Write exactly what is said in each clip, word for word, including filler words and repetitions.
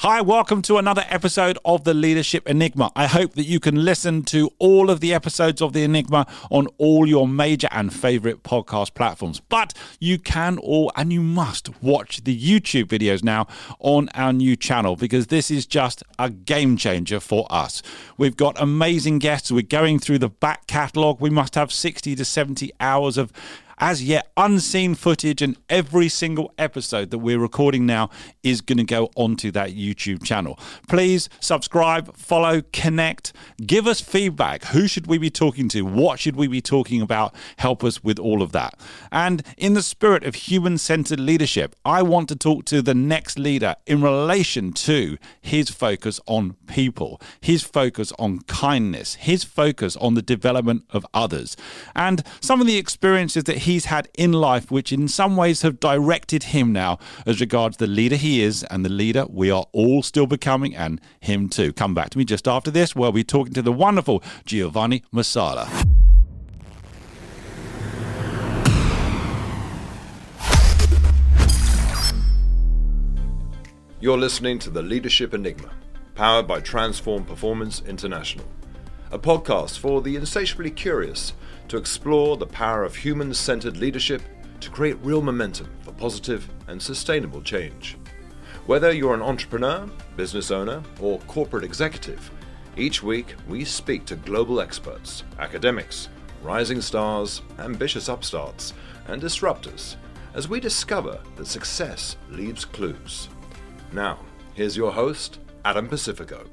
Hi, welcome to another episode of the Leadership Enigma. I hope that you can listen to all of the episodes of the Enigma on all your major and favorite podcast platforms. But you can all, and you must, watch the YouTube videos now on our new channel, because this is just a game changer for us. We've got amazing guests. We're going through the back catalog. We must have sixty to seventy hours of as yet unseen footage, and every single episode that we're recording now is going to go onto that YouTube channel. Please subscribe, follow, connect, give us feedback. Who should we be talking to? What should we be talking about? Help us with all of that. And in the spirit of human-centered leadership, I want to talk to the next leader in relation to his focus on people, his focus on kindness, his focus on the development of others, and some of the experiences that he he's had in life, which in some ways have directed him now as regards the leader he is and the leader we are all still becoming, and him too. Come back to me just after this, where we'll be talking to the wonderful Giovanni Masala. You're listening to the Leadership Enigma, powered by Transform Performance International, a podcast for the insatiably curious to explore the power of human-centered leadership to create real momentum for positive and sustainable change. Whether you're an entrepreneur, business owner, or corporate executive, each week we speak to global experts, academics, rising stars, ambitious upstarts, and disruptors as we discover that success leaves clues. Now, here's your host, Adam Pacifico.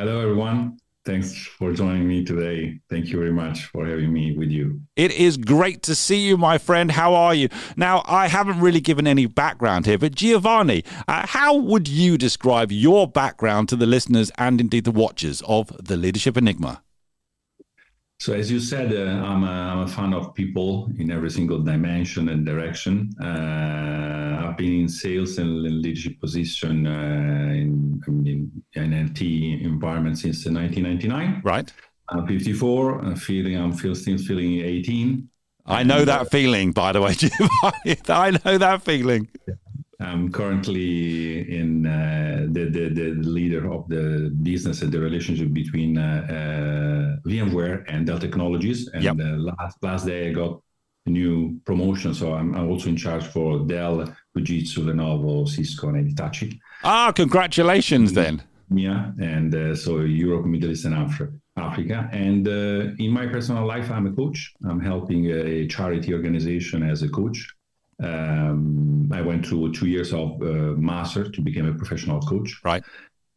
Hello, everyone. Thanks for joining me today. Thank you very much for having me with you. It is great to see you, my friend. How are you? Now, I haven't really given any background here, but Giovanni, uh, how would you describe your background to the listeners and indeed the watchers of the Leadership Enigma? So as you said, uh, I'm, a, I'm a fan of people in every single dimension and direction. Uh, I've been in sales and leadership position uh, in, in, in an I T environment since nineteen ninety-nine. Right. I'm fifty-four. I'm feeling I'm feel, still feeling eighteen. I know and, that uh, feeling, by the way, Giovanni. I know that feeling. Yeah. I'm currently in uh, the, the the leader of the business and the relationship between uh, uh, VMware and Dell Technologies. And yep. uh, last last day I got a new promotion, so I'm, I'm also in charge for Dell, Fujitsu, Lenovo, Cisco, and Hitachi. Ah, congratulations then. Yeah, and uh, so Europe, Middle East, and Africa. Africa. And uh, in my personal life, I'm a coach. I'm helping a charity organization as a coach. Um, I went through two years of uh, master to become a professional coach. Right.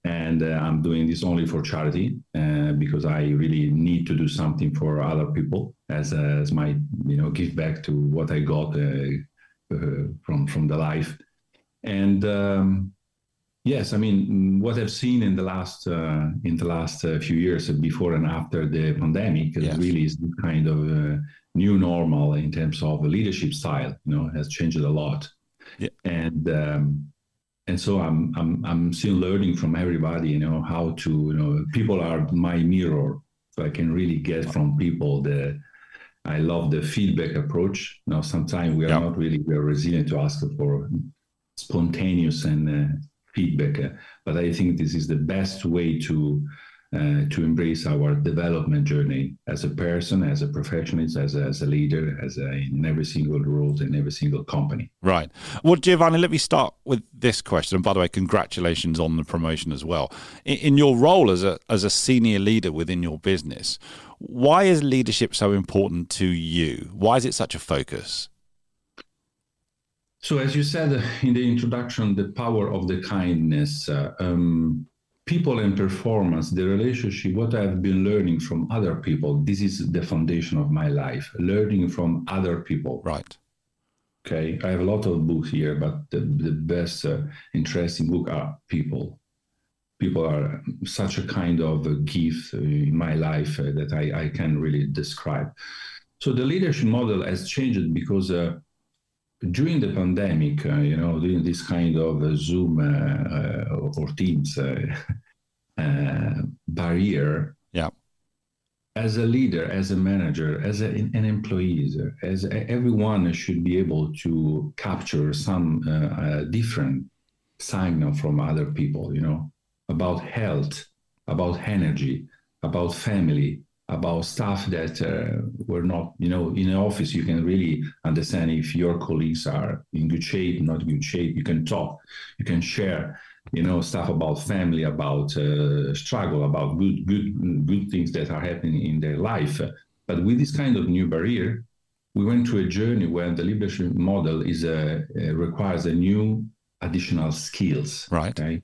And uh, I'm doing this only for charity uh, because I really need to do something for other people as uh, as my, you know, give back to what I got uh, uh, from, from the life. And um, yes, I mean, what I've seen in the last, uh, in the last uh, few years before and after the pandemic yes. really is kind of... Uh, new normal in terms of leadership style, you know, has changed a lot. Yeah. And um, and so I'm I'm I'm still learning from everybody, you know, how to, you know, people are my mirror, so I can really get from people the, I love the feedback approach. You know, sometimes we are yeah. not really we are resilient to ask for spontaneous and uh, feedback, uh, but I think this is the best way to. Uh, to embrace our development journey as a person, as a professionist, as a, as a leader, as a, in every single role, in every single company. Right. Well, Giovanni, let me start with this question. And by the way, congratulations on the promotion as well. In, in your role as a as a senior leader within your business, why is leadership so important to you? Why is it such a focus? So, as you said in the introduction, the power of the kindness. Uh, um, People and performance, the relationship, what I've been learning from other people, this is the foundation of my life, learning from other people. Right. Okay, I have a lot of books here, but the, the best uh, interesting book are people. People are such a kind of a gift in my life uh, that I, I can really describe. So the leadership model has changed because uh, during the pandemic, uh, you know, during this kind of uh, Zoom uh, uh, or Teams uh, uh, barrier, yeah, as a leader, as a manager, as a, an employee, as a, everyone should be able to capture some uh, uh, different signal from other people, you know, about health, about energy, about family, about stuff that uh, were not, you know, in the office, you can really understand if your colleagues are in good shape, not good shape. You can talk, you can share, you know, stuff about family, about uh, struggle, about good, good, good things that are happening in their life. But with this kind of new barrier, we went through a journey where the leadership model is a, uh, requires a new additional skills. Right. Okay?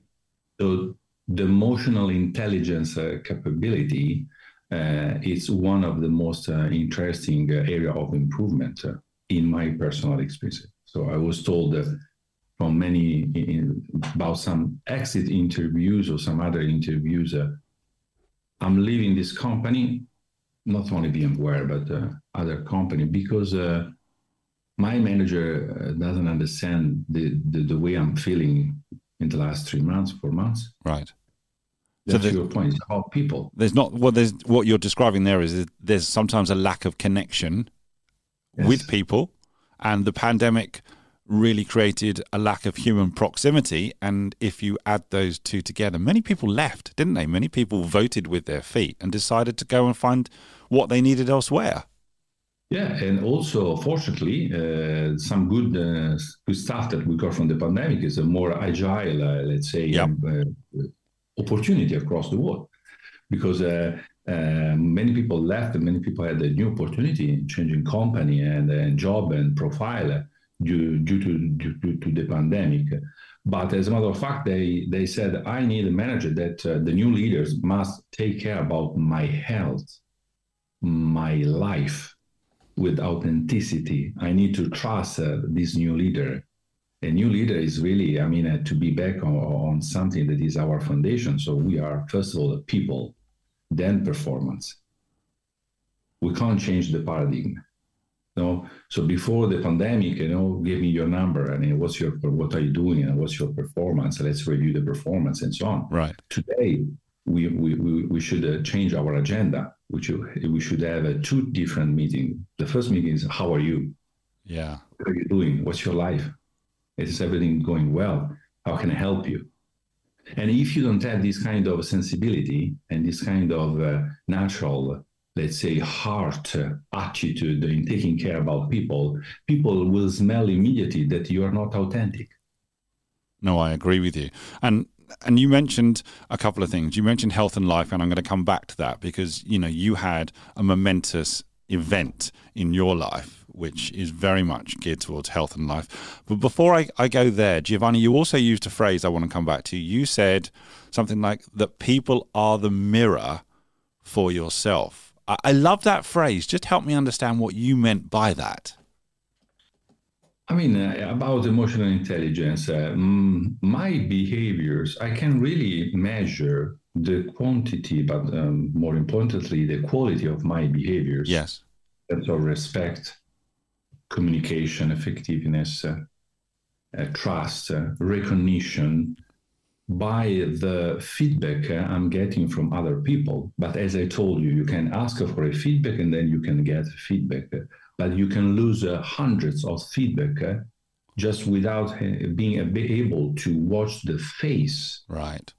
So the emotional intelligence uh, capability uh, is one of the most uh, interesting uh, area of improvement uh, in my personal experience. So I was told that. Uh, from many in, about some exit interviews or some other interviews. Uh, I'm leaving this company, not only VMware, but uh, other company, because uh, my manager doesn't understand the, the, the way I'm feeling in the last three months, four months. Right. That's so your point, it's about people. There's not, well, there's, what you're describing there is there's sometimes a lack of connection yes. with people, and the pandemic really created a lack of human proximity. And if you add those two together, many people left, didn't they? Many people voted with their feet and decided to go and find what they needed elsewhere. Yeah, and also, fortunately, uh, some good, uh, good stuff that we got from the pandemic is a more agile, uh, let's say, yep. um, uh, opportunity across the world. Because uh, uh, many people left and many people had a new opportunity, changing company and, and job and profile. Due, due to due, due to the pandemic, but as a matter of fact, they they said I need a manager that uh, the new leaders must take care about my health, my life, with authenticity. I need to trust uh, this new leader. A new leader is really, I mean, uh, to be back on, on something that is our foundation. So we are first of all the people, then performance. We can't change the paradigm. No. So before the pandemic, you know, give me your number and you know, what's your what are you doing and what's your performance? Let's review the performance and so on. Right. Today, we we, we, we should uh, change our agenda. Which we, we should have a two different meeting. The first meeting is how are you? Yeah. What are you doing? What's your life? Is everything going well? How can I help you? And if you don't have this kind of sensibility and this kind of uh, natural, let's say, heart attitude in taking care about people, people will smell immediately that you are not authentic. No, I agree with you. And and you mentioned a couple of things. You mentioned health and life, and I'm going to come back to that because, you know, you had a momentous event in your life, which is very much geared towards health and life. But before I, I go there, Giovanni, you also used a phrase I want to come back to. You said something like that people are the mirror for yourself. I love that phrase. Just help me understand what you meant by that. I mean, uh, about emotional intelligence, uh, m- my behaviors, I can really measure the quantity, but um, more importantly, the quality of my behaviors. Yes. That's all respect, communication, effectiveness, uh, uh, trust, uh, recognition, by the feedback uh, I'm getting from other people. But as I told you, you can ask for a feedback and then you can get feedback. But you can lose uh, hundreds of feedback uh, just without uh, being able to watch the face, right?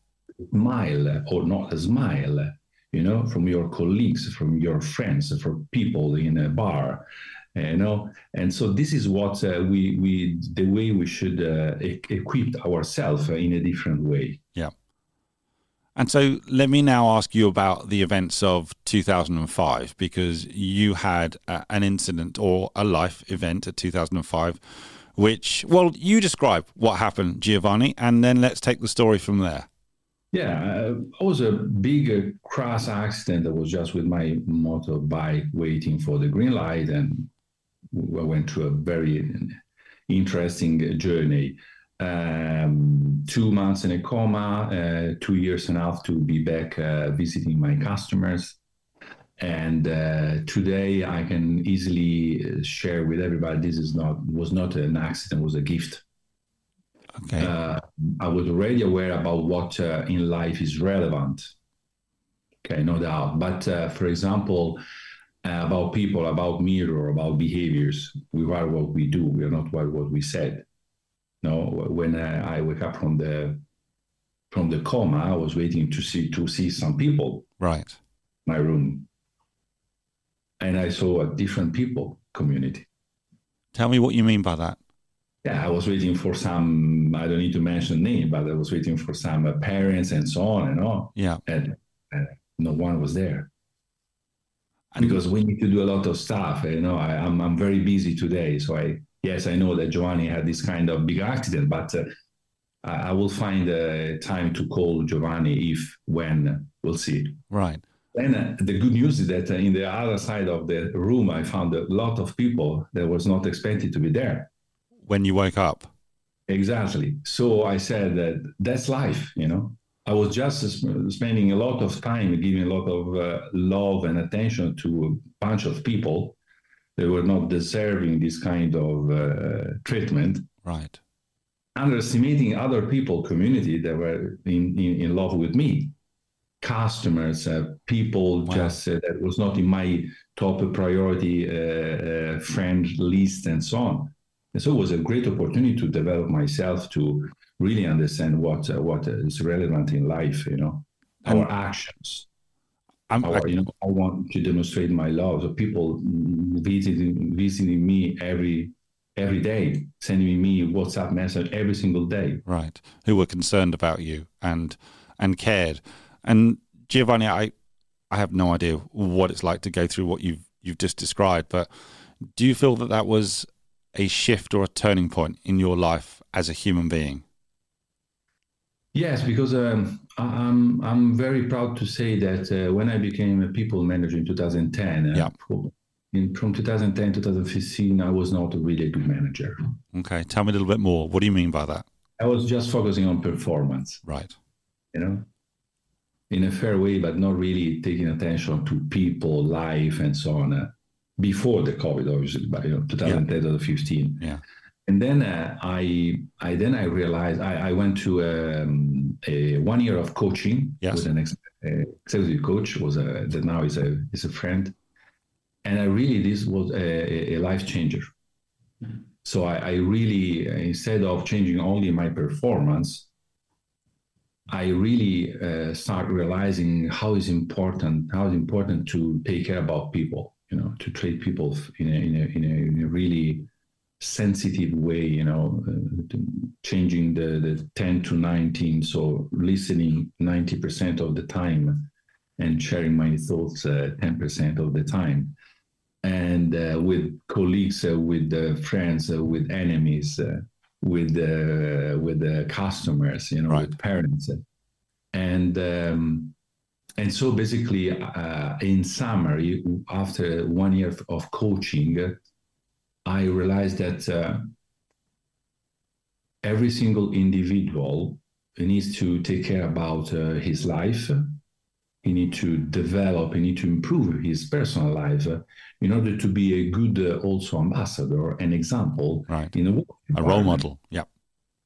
Smile or not smile, you know, from your colleagues, from your friends, from people in a bar. You know, and so this is what uh, we we the way we should uh, e- equip ourselves in a different way. Yeah. And so let me now ask you about the events of two thousand five, because you had a, an incident or a life event at two thousand five, which, well, you describe what happened, Giovanni, and then let's take the story from there. Yeah, it was a big crash accident. I was just with my motorbike waiting for the green light, and we went through a very interesting journey. Um, two months in a coma, uh, two years and a half to be back uh, visiting my customers. And uh, today I can easily share with everybody, this is not was not an accident, it was a gift. Okay. Uh, I was already aware about what uh, in life is relevant. okay, no doubt. But uh, for example, uh, about people, about mirror, about behaviors, we are what we do. We are not what we said. No, when uh, I wake up from the from the coma, I was waiting to see to see some people. Right. My room. And I saw a different people community. Tell me what you mean by that. Yeah, I was waiting for some, I don't need to mention name, but I was waiting for some uh, parents and so on and on. Yeah. And uh, no one was there. And because we need to do a lot of stuff. You know, I, I'm, I'm very busy today. So I, yes, I know that Giovanni had this kind of big accident, but uh, I, I will find a uh, time to call Giovanni if, when, we'll see. Right. And uh, the good news is that uh, in the other side of the room, I found a lot of people that was not expected to be there. When you woke up. Exactly. So I said that that's life, you know. I was just sp- spending a lot of time, giving a lot of uh, love and attention to a bunch of people that were not deserving this kind of uh, treatment. Right. Underestimating other people, community that were in, in, in love with me. Customers, uh, people wow. just uh, that was not in my top priority uh, uh, friend list and so on. And so it was a great opportunity to develop myself, to really understand what uh, what is relevant in life, you know, our I'm, actions. I'm, our, I, you know, I want to demonstrate my love. So people visiting visiting me every every day, sending me WhatsApp message every single day. Right, who were concerned about you and and cared. And Giovanni, I, I have no idea what it's like to go through what you've you've just described, but do you feel that that was a shift or a turning point in your life as a human being? Yes, because um, I'm I'm very proud to say that uh, when I became a people manager in two thousand ten, yeah. uh, in, from two thousand ten to two thousand fifteen, I was not really a good manager. Okay, tell me a little bit more. What do you mean by that? I was just focusing on performance. Right. You know? In a fair way, but not really taking attention to people, life, and so on. Uh, before the COVID, obviously, but you know, twenty ten, twenty fifteen. Yeah. And then uh, I, I then I realized I, I went to um, a one year of coaching yes. with an ex- executive coach, was a, that now is a is a friend, and I really this was a, a life changer. So I, I really instead of changing only my performance. I really uh, start realizing how is important how is important to take care about people, you know, to treat people in a in a in a, in a really sensitive way, you know, uh, changing the, the ten to nineteen, so listening ninety percent of the time and sharing my thoughts uh, ten percent of the time, and uh, with colleagues, uh, with uh, friends, uh, with enemies. Uh, with the uh, with the customers, you know, right. with parents, and um, and so basically, uh, in summary, after one year of coaching, I realized that uh, every single individual needs to take care about uh, his life. He needs to develop. He needs to improve his personal life uh, in order to be a good uh, also ambassador, an example, right. in the world. A role model. Yeah.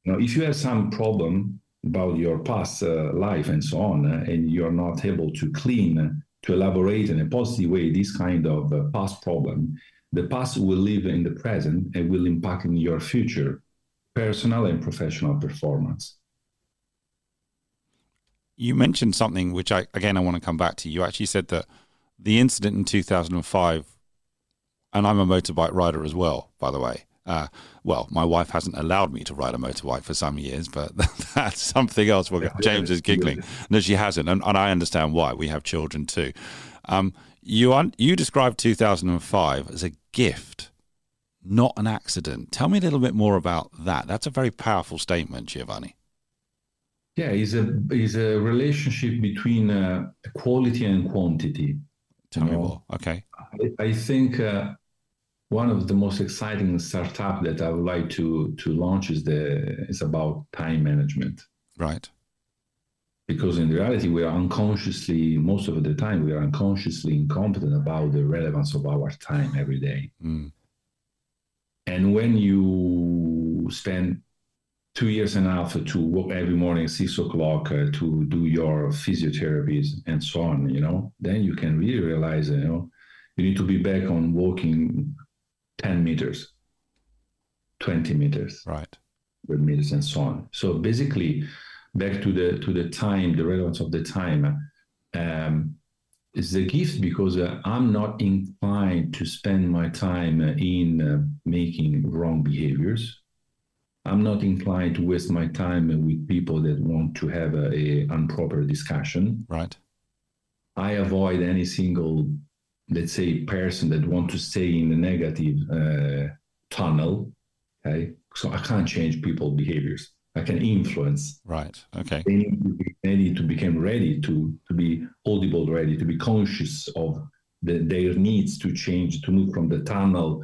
Now, if you have some problem about your past uh, life and so on, uh, and you're not able to clean, uh, to elaborate in a positive way this kind of uh, past problem, the past will live in the present and will impact in your future personal and professional performance. You mentioned something which, I again, I want to come back to. You actually said that the incident in two thousand five, and I'm a motorbike rider as well, by the way. Uh, well, my wife hasn't allowed me to ride a motorbike for some years, but that's something else. Well, James is giggling. No, she hasn't, and, and I understand why. We have children too. Um, you un- you described two thousand five as a gift, not an accident. Tell me a little bit more about that. That's a very powerful statement, Giovanni. Yeah, it's a is a relationship between uh, quality and quantity. Tell me more. Okay. I, I think uh, one of the most exciting startup that I would like to to launch is the is about time management. Right. Because in reality, we are unconsciously most of the time we are unconsciously incompetent about the relevance of our time every day. Mm. And when you spend two years and a half to walk every morning at six o'clock uh, to do your physiotherapies and so on, you know, then you can really realize, you know, you need to be back on walking ten meters, twenty meters, right, meters and so on. So basically, back to the to the time, the relevance of the time, um, is a gift because uh, I'm not inclined to spend my time in uh, making wrong behaviors. I'm not inclined to waste my time with people that want to have a, a improper discussion. Right. I avoid any single, let's say, person that want to stay in the negative uh, tunnel. Okay, so I can't change people's behaviors. I can influence. Right. Okay. They need to, be, they need to become ready to to be audible, ready to be conscious of the, their needs to change, to move from the tunnel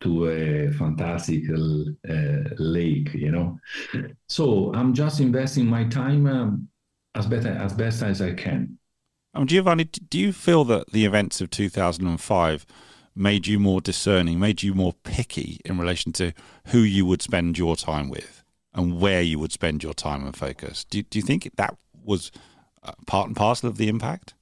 to a fantastic uh, lake, you know. So I'm just investing my time um, as better as best as I can. Um, Giovanni, do you feel that the events of two thousand five made you more discerning, made you more picky in relation to who you would spend your time with and where you would spend your time and focus? Do, do you think that was part and parcel of the impact?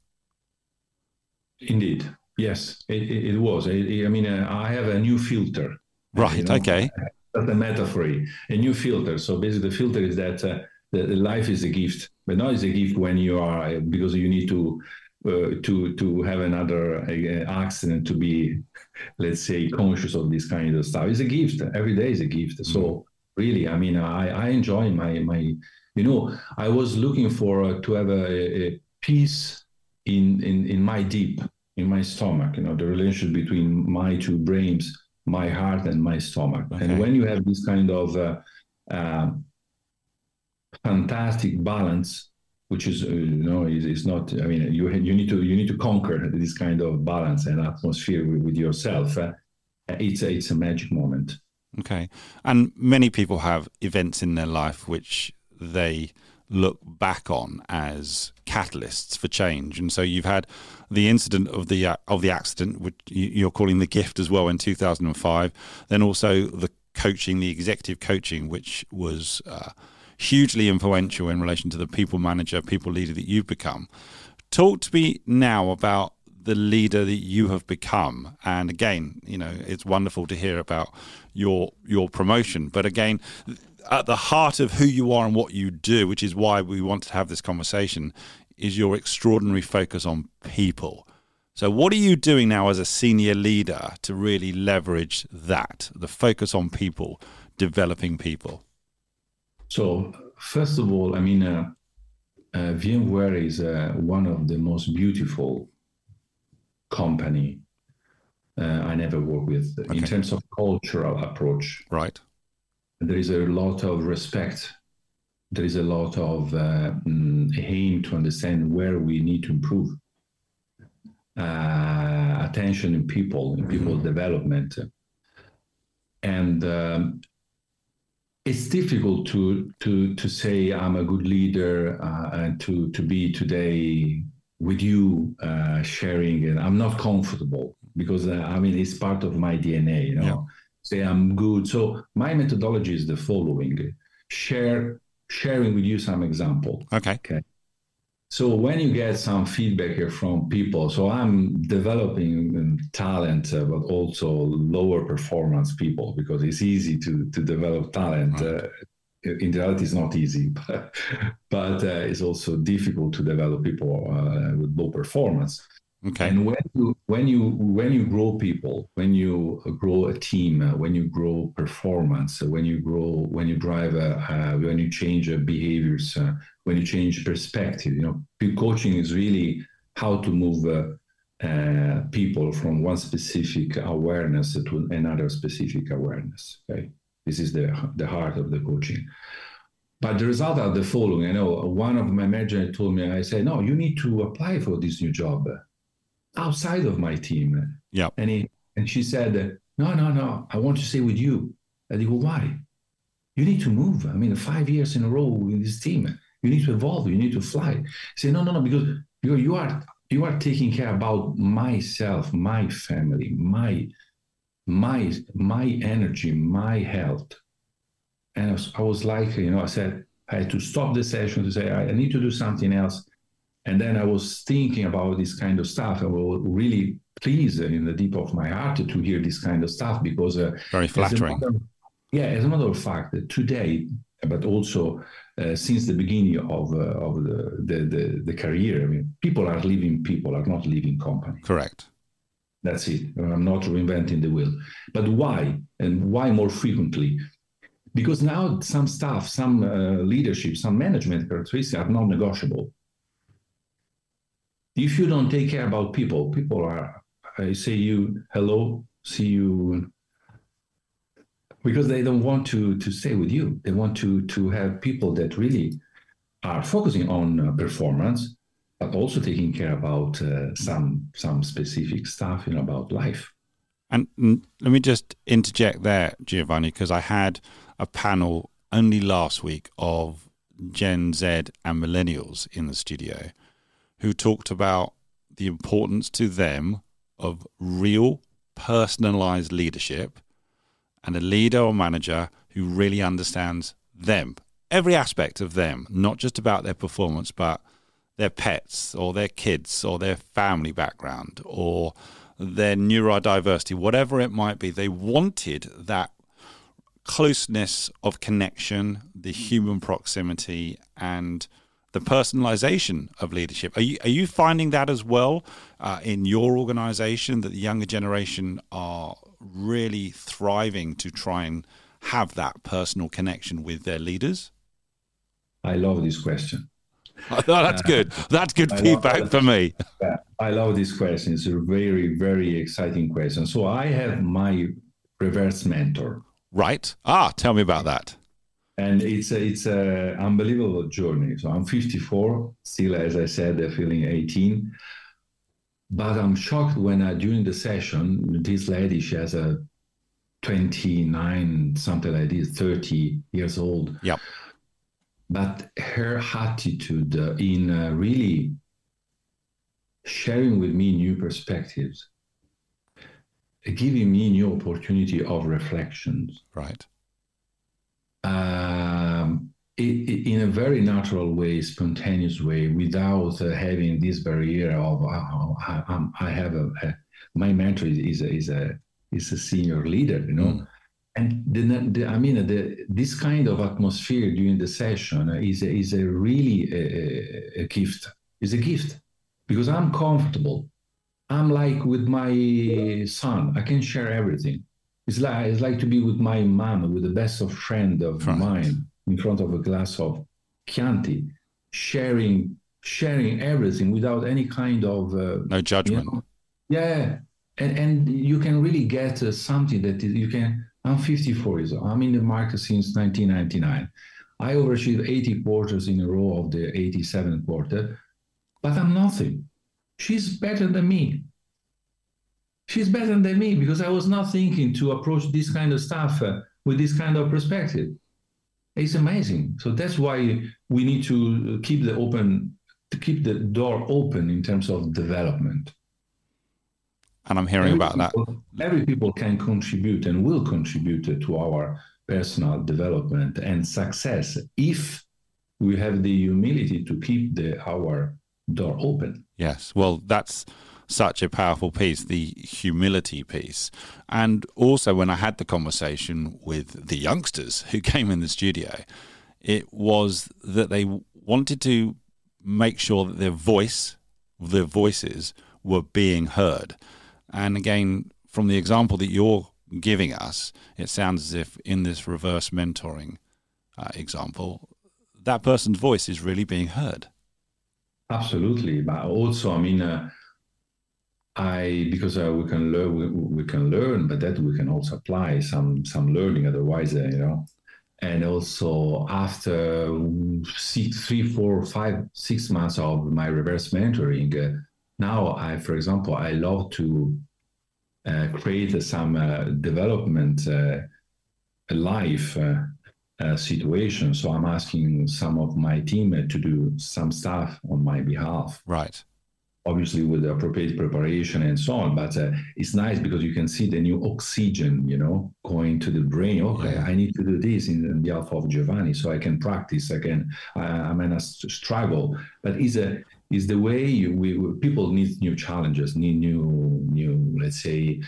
Indeed. Yes, it, it, it was. I, I mean, uh, I have a new filter. Right, you know? Okay. That's a metaphor, a new filter. So basically the filter is that uh, the, the life is a gift, but not is a gift when you are, because you need to uh, to to have another uh, accident to be, let's say, conscious of this kind of stuff. It's a gift. Every day is a gift. Mm-hmm. So really, I mean, I, I enjoy my, my, you know, I was looking for uh, to have a, a peace in, in, in my deep. in my stomach, you know, the relationship between my two brains, my heart and my stomach. Okay. And when you have this kind of uh, uh, fantastic balance, which is, uh, you know, is, is not, I mean, you you need to you need to conquer this kind of balance and atmosphere with, with yourself. Uh, it's, a, it's a magic moment. Okay. And many people have events in their life which they look back on as catalysts for change. And so you've had the incident of the uh, of the accident, which you're calling the gift as well, in two thousand five, then also the coaching, the executive coaching, which was uh, hugely influential in relation to the people manager, people leader that you've become. Talk to me now about the leader that you have become. And again, you know, it's wonderful to hear about your your promotion, but again, at the heart of who you are and what you do, which is why we want to have this conversation, is your extraordinary focus on people. So what are you doing now as a senior leader to really leverage that, the focus on people, developing people? So first of all, I mean, uh, uh, VMware is uh, one of the most beautiful company uh, I never worked with. Okay. In terms of cultural approach. Right. There is a lot of respect. There is a lot of uh, aim to understand where we need to improve. Uh, attention in people, in people mm-hmm. development. And um, it's difficult to to to say I'm a good leader uh, and to, to be today with you uh, sharing. And I'm not comfortable because, uh, I mean, it's part of my D N A, you know. Yeah. Say I'm good. So my methodology is the following: share sharing with you some example. Okay. Okay. So when you get some feedback here from people, so I'm developing talent, uh, but also lower performance people, because it's easy to to develop talent. Right. Uh, in reality, it's not easy, but, but uh, it's also difficult to develop people uh, with low performance. Okay. And when you when you when you grow people, when you grow a team, when you grow performance, when you grow when you drive, a, uh, when you change behaviors, uh, when you change perspective, you know, coaching is really how to move uh, uh, people from one specific awareness to another specific awareness. Okay, this is the the heart of the coaching. But the result are the following. I know one of my managers told me, I said, no, you need to apply for this new job outside of my team. Yeah. And he, and she said, no, no, no, I want to stay with you. And he go, why? You need to move. I mean, five years in a row with this team. You need to evolve. You need to fly. I say, no, no, no, because you, you are you are taking care about myself, my family, my my my energy, my health. And I was, I was like, you know, I said, I had to stop the session to say, I, I need to do something else. And then I was thinking about this kind of stuff. I was really pleased in the deep of my heart to hear this kind of stuff because... Uh, Very flattering. As a matter, yeah, as a matter of fact, today, but also uh, since the beginning of, uh, of the, the, the, the career, I mean, people are leaving people, are not leaving companies. Correct. That's it. I'm not reinventing the wheel. But why? And why more frequently? Because now some staff, some uh, leadership, some management characteristics are non-negotiable. If you don't take care about people, people are, I say you, hello, see you, because they don't want to, to stay with you. They want to, to have people that really are focusing on performance, but also taking care about uh, some, some specific stuff, you know, about life. And let me just interject there, Giovanni, because I had a panel only last week of Gen Z and millennials in the studio, who talked about the importance to them of real personalized leadership and a leader or manager who really understands them, every aspect of them, not just about their performance, but their pets or their kids or their family background or their neurodiversity, whatever it might be. They wanted that closeness of connection, the human proximity, and the personalization of leadership. Are you are you finding that as well uh, in your organization, that the younger generation are really thriving to try and have that personal connection with their leaders? I love this question. Oh, that's good. That's good I feedback love, for me. I love this question. It's a very, very exciting question. So I have my reverse mentor. Right. Ah, tell me about that. And it's a, it's a unbelievable journey. So I'm fifty-four, still, as I said, feeling eighteen. But I'm shocked when I, during the session, this lady, she has a twenty-nine, something like this, thirty years old. Yeah. But her attitude in uh, really sharing with me new perspectives, giving me new opportunity of reflections. Right. Um, it, it, in a very natural way, spontaneous way, without uh, having this barrier of oh, I, I have a, a my mentor is, is a is a is a senior leader, you know, mm. and the, the, I mean the, this kind of atmosphere during the session is a, is a really a, a gift. It's a gift because I'm comfortable. I'm like with my son. I can share everything. It's like, it's like to be with my mom, with the best of friend of right. mine, in front of a glass of Chianti, sharing sharing everything without any kind of... Uh, no judgment. You know, yeah. And and you can really get uh, something that you can... I'm fifty-four years old. I'm in the market since nineteen ninety-nine. I overachieved eighty quarters in a row of the eighty-seven quarter, but I'm nothing. She's better than me. She's better than me because I was not thinking to approach this kind of stuff uh, with this kind of perspective. It's amazing. So that's why we need to keep the open, to keep the door open in terms of development. And I'm hearing every about people, that. Every people can contribute and will contribute to our personal development and success if we have the humility to keep the our door open. Yes. Well, that's such a powerful piece, the humility piece. And also when I had the conversation with the youngsters who came in the studio, it was that they wanted to make sure that their voice, their voices were being heard. And again, from the example that you're giving us, it sounds as if in this reverse mentoring uh, example, that person's voice is really being heard. Absolutely. But also, I mean, uh, I because uh, we can learn, we, we can learn, but that we can also apply some some learning. Otherwise, uh, you know, and also after six, three, four, five, six months of my reverse mentoring, uh, now I, for example, I love to uh, create some uh, development uh, life uh, uh, situation. So I'm asking some of my team to do some stuff on my behalf. Right. obviously with the appropriate preparation and so on. But uh, it's nice because you can see the new oxygen, you know, going to the brain. Okay, yeah. I need to do this in the behalf of Giovanni, so I can practice again. I, I'm in a struggle, but it's a is the way you, we, we people need new challenges, need new new let's say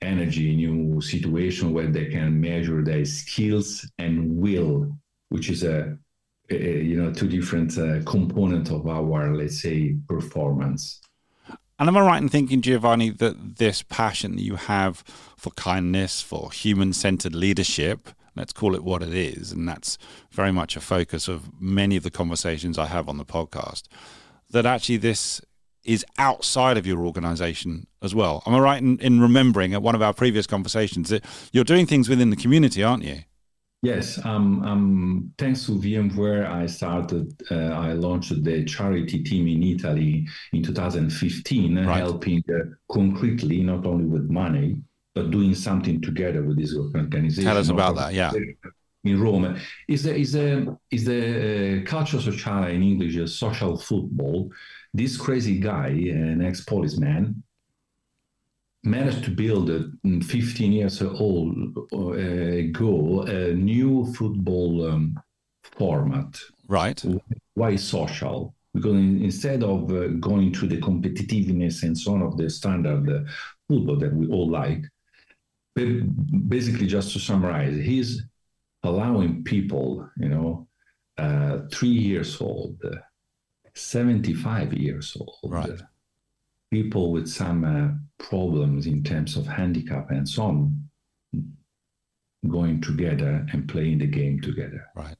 energy, new situation where they can measure their skills and will, which is a, a you know two different uh, component of our let's say performance. And am I right in thinking, Giovanni, that this passion that you have for kindness, for human-centered leadership, let's call it what it is, and that's very much a focus of many of the conversations I have on the podcast, that actually this is outside of your organization as well? Am I right in, in remembering at one of our previous conversations that you're doing things within the community, aren't you? Yes. Um, um, thanks to VMware, I started, uh, I launched the charity team in Italy in two thousand fifteen, right. helping uh, concretely, not only with money, but doing something together with this organization. Tell us about that, yeah. In Rome, is the is the is the uh, cultura sociale in English, a social football. This crazy guy, an ex-policeman, managed to build a fifteen years old uh, ago a new football um, format. Right? Why social? Because in, instead of uh, going to the competitiveness and so on of the standard uh, football that we all like, basically just to summarize, he's allowing people, you know, uh, three years old, uh, seventy-five years old, right. uh, people with some uh, problems in terms of handicap and so on, going together and playing the game together. Right.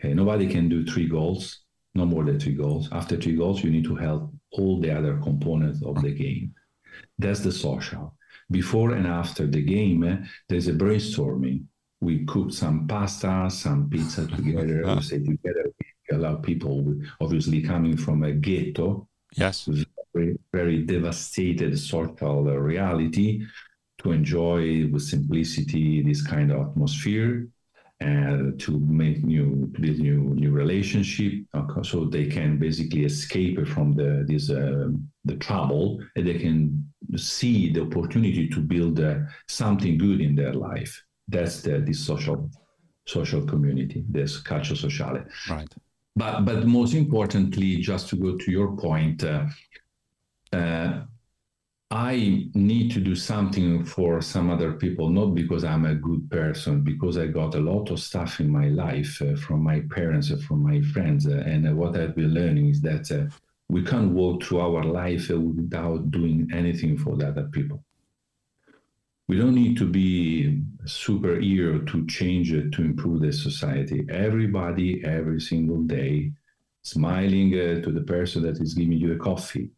Okay. Nobody can do three goals, no more than three goals. After three goals, you need to help all the other components of the game. That's the social. Before and after the game, uh, there's a brainstorming. We cook some pasta, some pizza together. We stay together. We allow people, obviously coming from a ghetto, yes, very, very devastated social reality, to enjoy with simplicity this kind of atmosphere, and uh, to make new, build new, new relationship, okay, so they can basically escape from the this uh, the trouble, and they can see the opportunity to build uh, something good in their life. That's the this social social community, this cultura sociale. Right. But but most importantly, just to go to your point, uh, uh, I need to do something for some other people, not because I'm a good person, because I got a lot of stuff in my life uh, from my parents, uh, from my friends, uh, and uh, what I've been learning is that uh, we can't walk through our life uh, without doing anything for the other people. We don't need to be superhero to change it, to improve the society. Everybody, every single day, smiling uh, to the person that is giving you a coffee,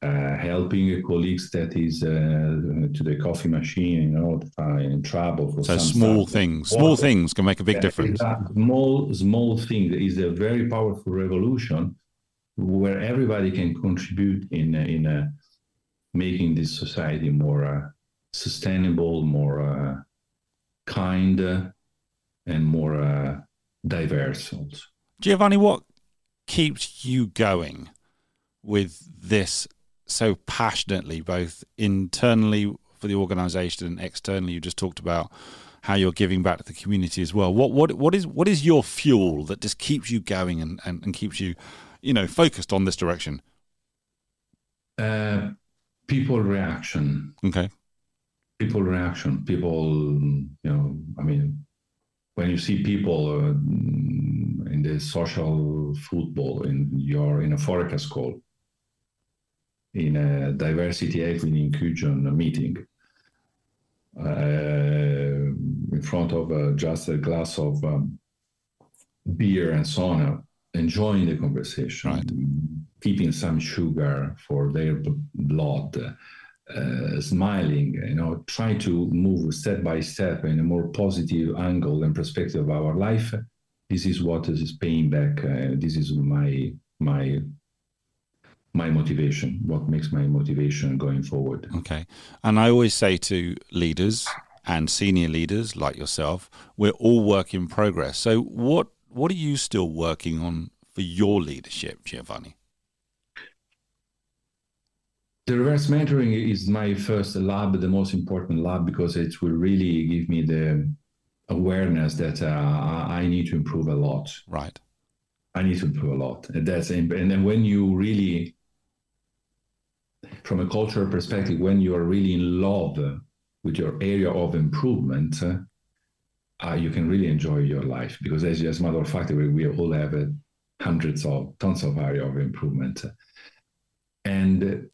uh, helping colleagues that is uh, to the coffee machine, you know, uh, in trouble. For so some small stuff. things, small or, things can make a big uh, difference. Small, small thing is a very powerful revolution where everybody can contribute in in uh, making this society more Uh, sustainable, more uh, kind, uh, and more uh, diverse also. Giovanni, what keeps you going with this so passionately, both internally for the organization and externally? You just talked about how you're giving back to the community as well. What what what is what is your fuel that just keeps you going and, and, and keeps you, you know, focused on this direction? Uh, people reaction. Okay. People reaction, people, you know, I mean, when you see people uh, in the social football, in you're in a forecast call, in a diversity, equity, inclusion meeting, uh, in front of uh, just a glass of um, beer and so on, enjoying the conversation, right. Keeping some sugar for their b- blood, Uh, smiling, you know, try to move step by step in a more positive angle and perspective of our life. This is what is paying back. Uh, this is my my my motivation. What makes my motivation going forward? Okay, and I always say to leaders and senior leaders like yourself, we're all work in progress. So, what what are you still working on for your leadership, Giovanni? The reverse mentoring is my first lab, the most important lab, because it will really give me the awareness that uh, I need to improve a lot. Right. I need to improve a lot. And that's and then when you really, from a cultural perspective, when you are really in love with your area of improvement, uh, you can really enjoy your life, because as, as a matter of fact, we, we all have uh, hundreds of tons of area of improvement. And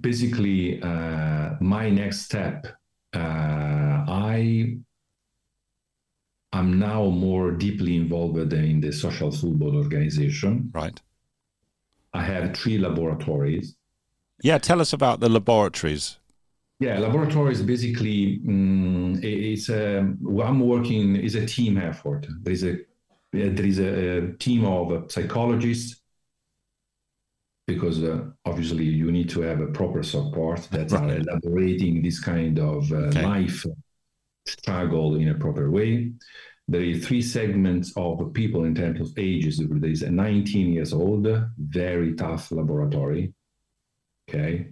basically, uh, my next step, uh, I am now more deeply involved in the social football organization. Right. I have three laboratories. Yeah, tell us about the laboratories. Yeah, laboratories basically um, it's a I'm working is a team effort. There is a there is a, a team of psychologists, because uh, obviously you need to have a proper support that right. are elaborating this kind of uh, okay. life struggle in a proper way. There are three segments of people in terms of ages. There is a nineteen years old, very tough laboratory. Okay.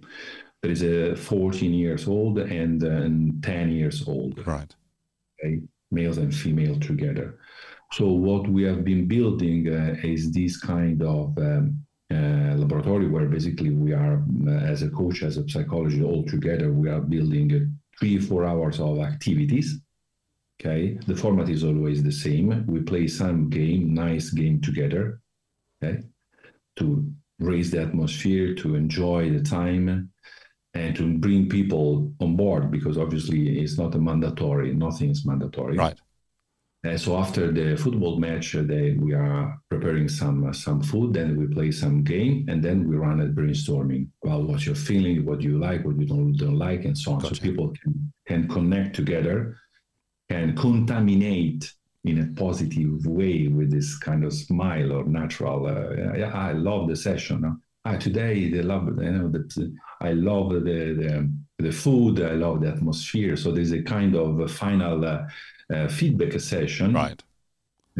There is a fourteen years old and then ten years old. Right. Okay. Males and female together. So what we have been building uh, is this kind of um, uh, laboratory where basically we are, uh, as a coach, as a psychologist, all together, we are building uh, three, four hours of activities. Okay. The format is always the same. We play some game, nice game together. Okay. To raise the atmosphere, to enjoy the time, and to bring people on board, because obviously it's not a mandatory, nothing is mandatory. Right. And so after the football match, they, we are preparing some uh, some food, then we play some game, and then we run a brainstorming about what you're feeling, what you like, what you don't, don't like, and so on. Gotcha. So people can, can connect together and contaminate in a positive way with this kind of smile or natural. Uh, yeah, I love the session. Huh? Ah, today the lab, you know, the, I love the, the the food. I love the atmosphere. So there's a kind of a final uh, uh, feedback session, right?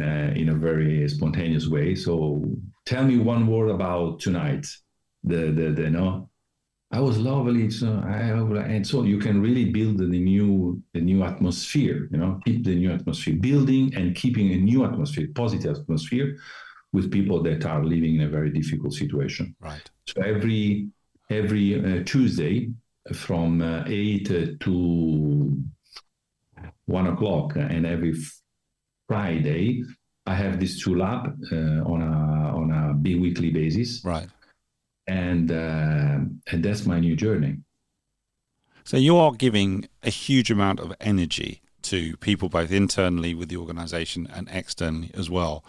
Uh, in a very spontaneous way. So tell me one word about tonight. The the, the no, I was lovely. So I and so you can really build the new the new atmosphere. You know, keep the new atmosphere, building and keeping a new atmosphere, positive atmosphere, with people that are living in a very difficult situation. Right. So every every uh, Tuesday from uh, eight to one o'clock, and every Friday, I have these two lab uh, on a on a bi-weekly basis. Right. And uh, and that's my new journey. So you are giving a huge amount of energy to people, both internally with the organization and externally as well.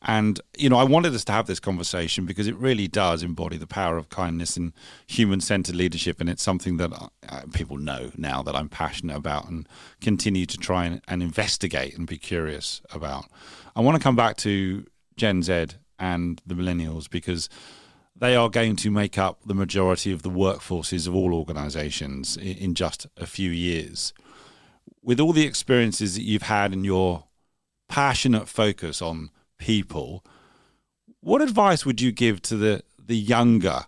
And, you know, I wanted us to have this conversation because it really does embody the power of kindness and human-centered leadership. And it's something that I, people know now that I'm passionate about and continue to try and, and investigate and be curious about. I want to come back to Gen Z and the millennials, because they are going to make up the majority of the workforces of all organizations in, in just a few years. With all the experiences that you've had and your passionate focus on people, what advice would you give to the the younger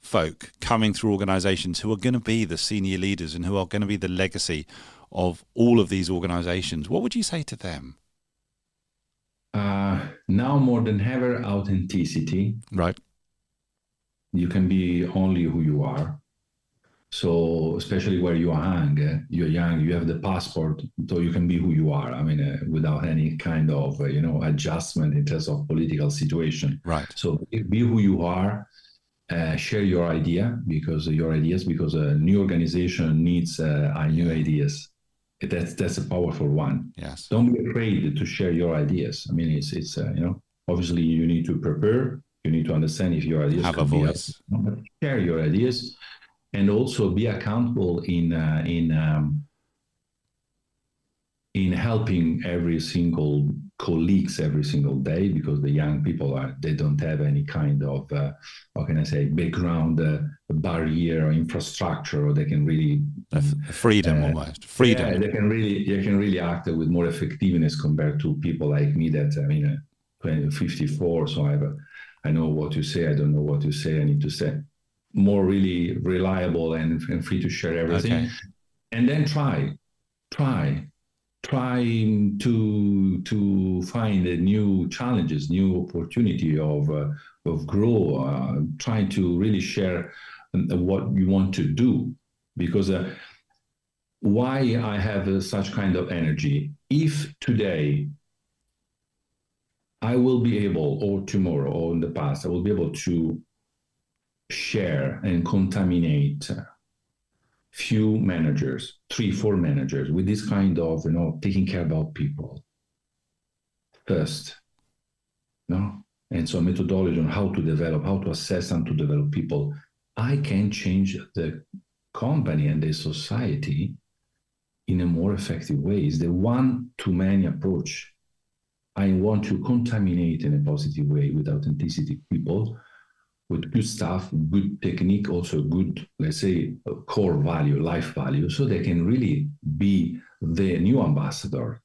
folk coming through organizations who are going to be the senior leaders and who are going to be the legacy of all of these organizations? What would you say to them? Uh, now more than ever, authenticity. Right. You can be only who you are. So especially where you are young, eh? you're young, you have the passport, so you can be who you are. I mean, uh, without any kind of, uh, you know, adjustment in terms of political situation. Right. So be who you are, uh, share your idea, because your ideas, because a new organization needs uh, new ideas. That's that's a powerful one. Yes. Don't be afraid to share your ideas. I mean, it's, it's uh, you know, obviously you need to prepare, you need to understand if your ideas have a voice. Be, share your ideas. And also be accountable in uh, in um, in helping every single colleagues every single day, because the young people are they don't have any kind of uh, how can I say background uh, barrier or infrastructure, or they can really freedom uh, almost freedom. Yeah, they can really they can really act with more effectiveness compared to people like me that I mean uh, fifty-four. So I have a, I know what you say. I don't know what you say. I need to say. more really reliable and, and free to share everything. Okay. And then try, try, try to to find new challenges, new opportunity of uh, of grow. Uh, try to really share what you want to do, because uh, why I have uh, such kind of energy. If today I will be able, or tomorrow, or in the past, I will be able to share and contaminate few managers, three, four managers, with this kind of, you know, taking care about people first, no? And so methodology on how to develop, how to assess and to develop people. I can change the company and the society in a more effective way. It's the one-to-many approach. I want to contaminate in a positive way with authenticity people, with good stuff, good technique, also good, let's say, core value, life value, so they can really be the new ambassador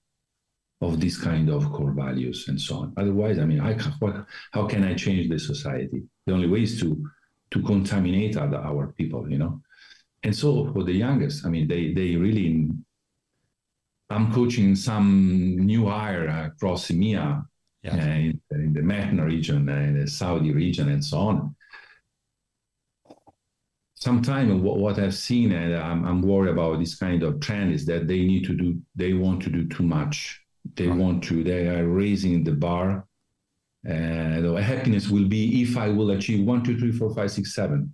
of this kind of core values and so on. Otherwise, I mean, I can, what, how can I change the society? The only way is to to contaminate other, our people, you know? And so for the youngest, I mean, they they really... I'm coaching some new hire across EMEA, yes. uh, in, in the MENA region, uh, in the Saudi region, and so on. Sometimes what, what I've seen, and I'm, I'm worried about this kind of trend, is that they need to do, they want to do too much. They right. want to, they are raising the bar. And uh, happiness will be if I will achieve one, two, three, four, five, six, seven.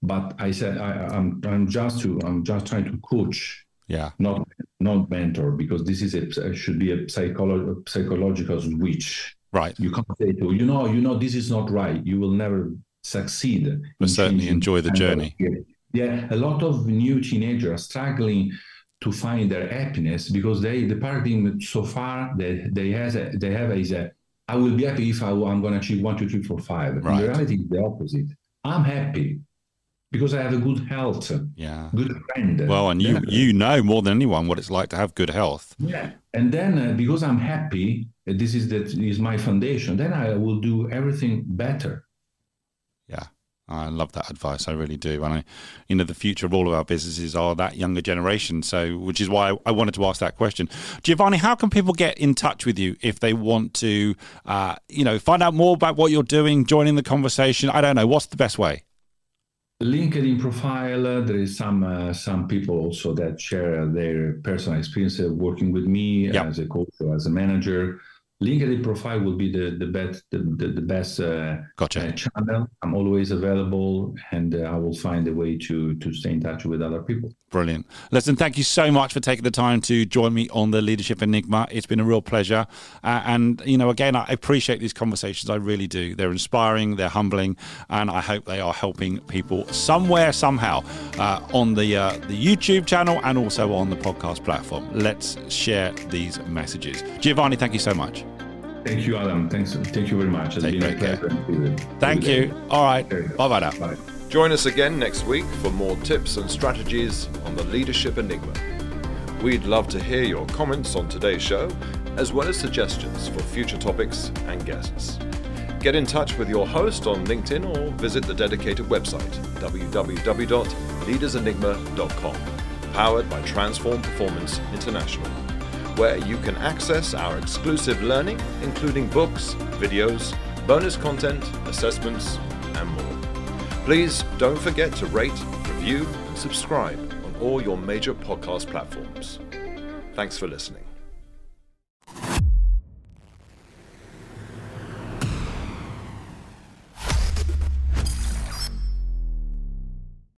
But I said, I, I'm, I'm just to, I'm just trying to coach. Yeah, not not mentor, because this is a should be a psycholo- psychological switch. Right, you can't say to you know you know this is not right. You will never succeed. But certainly enjoy the journey. Yeah, a lot of new teenagers are struggling to find their happiness because they the paradigm so far that they has a, they have is a I will be happy if I, I'm going to achieve one, two, three, four, five. Right. In reality, it's the opposite. I'm happy because I have a good health, yeah, good friend. Well, and you yeah. you know more than anyone what it's like to have good health. Yeah, and then uh, because I'm happy, uh, this is that is my foundation. Then I will do everything better. Yeah, I love that advice. I really do. And I, you know, the future of all of our businesses are that younger generation. So, which is why I, I wanted to ask that question, Giovanni. How can people get in touch with you if they want to, uh, you know, find out more about what you're doing, join in the conversation? I don't know. What's the best way? LinkedIn profile. Uh, there is some uh, some people also that share their personal experience of working with me yep. as a coach or as a manager. LinkedIn profile will be the the best the, the, the best uh, gotcha. uh, channel. I'm always available, and uh, I will find a way to to stay in touch with other people. Brilliant. Listen, thank you so much for taking the time to join me on the Leadership Enigma. It's been a real pleasure. Uh, and, you know, again, I appreciate these conversations. I really do. They're inspiring, they're humbling, and I hope they are helping people somewhere, somehow, uh, on the, uh, the YouTube channel and also on the podcast platform. Let's share these messages. Giovanni, thank you so much. Thank you, Adam. Thanks. Thank you very much. It's Take been a pleasure. Care. Thank you. All right. Bye-bye now. Bye. Join us again next week for more tips and strategies on the Leadership Enigma. We'd love to hear your comments on today's show, as well as suggestions for future topics and guests. Get in touch with your host on LinkedIn or visit the dedicated website, w w w dot leaders enigma dot com, powered by Transform Performance International, where you can access our exclusive learning, including books, videos, bonus content, assessments, and more. Please don't forget to rate, review, and subscribe on all your major podcast platforms. Thanks for listening.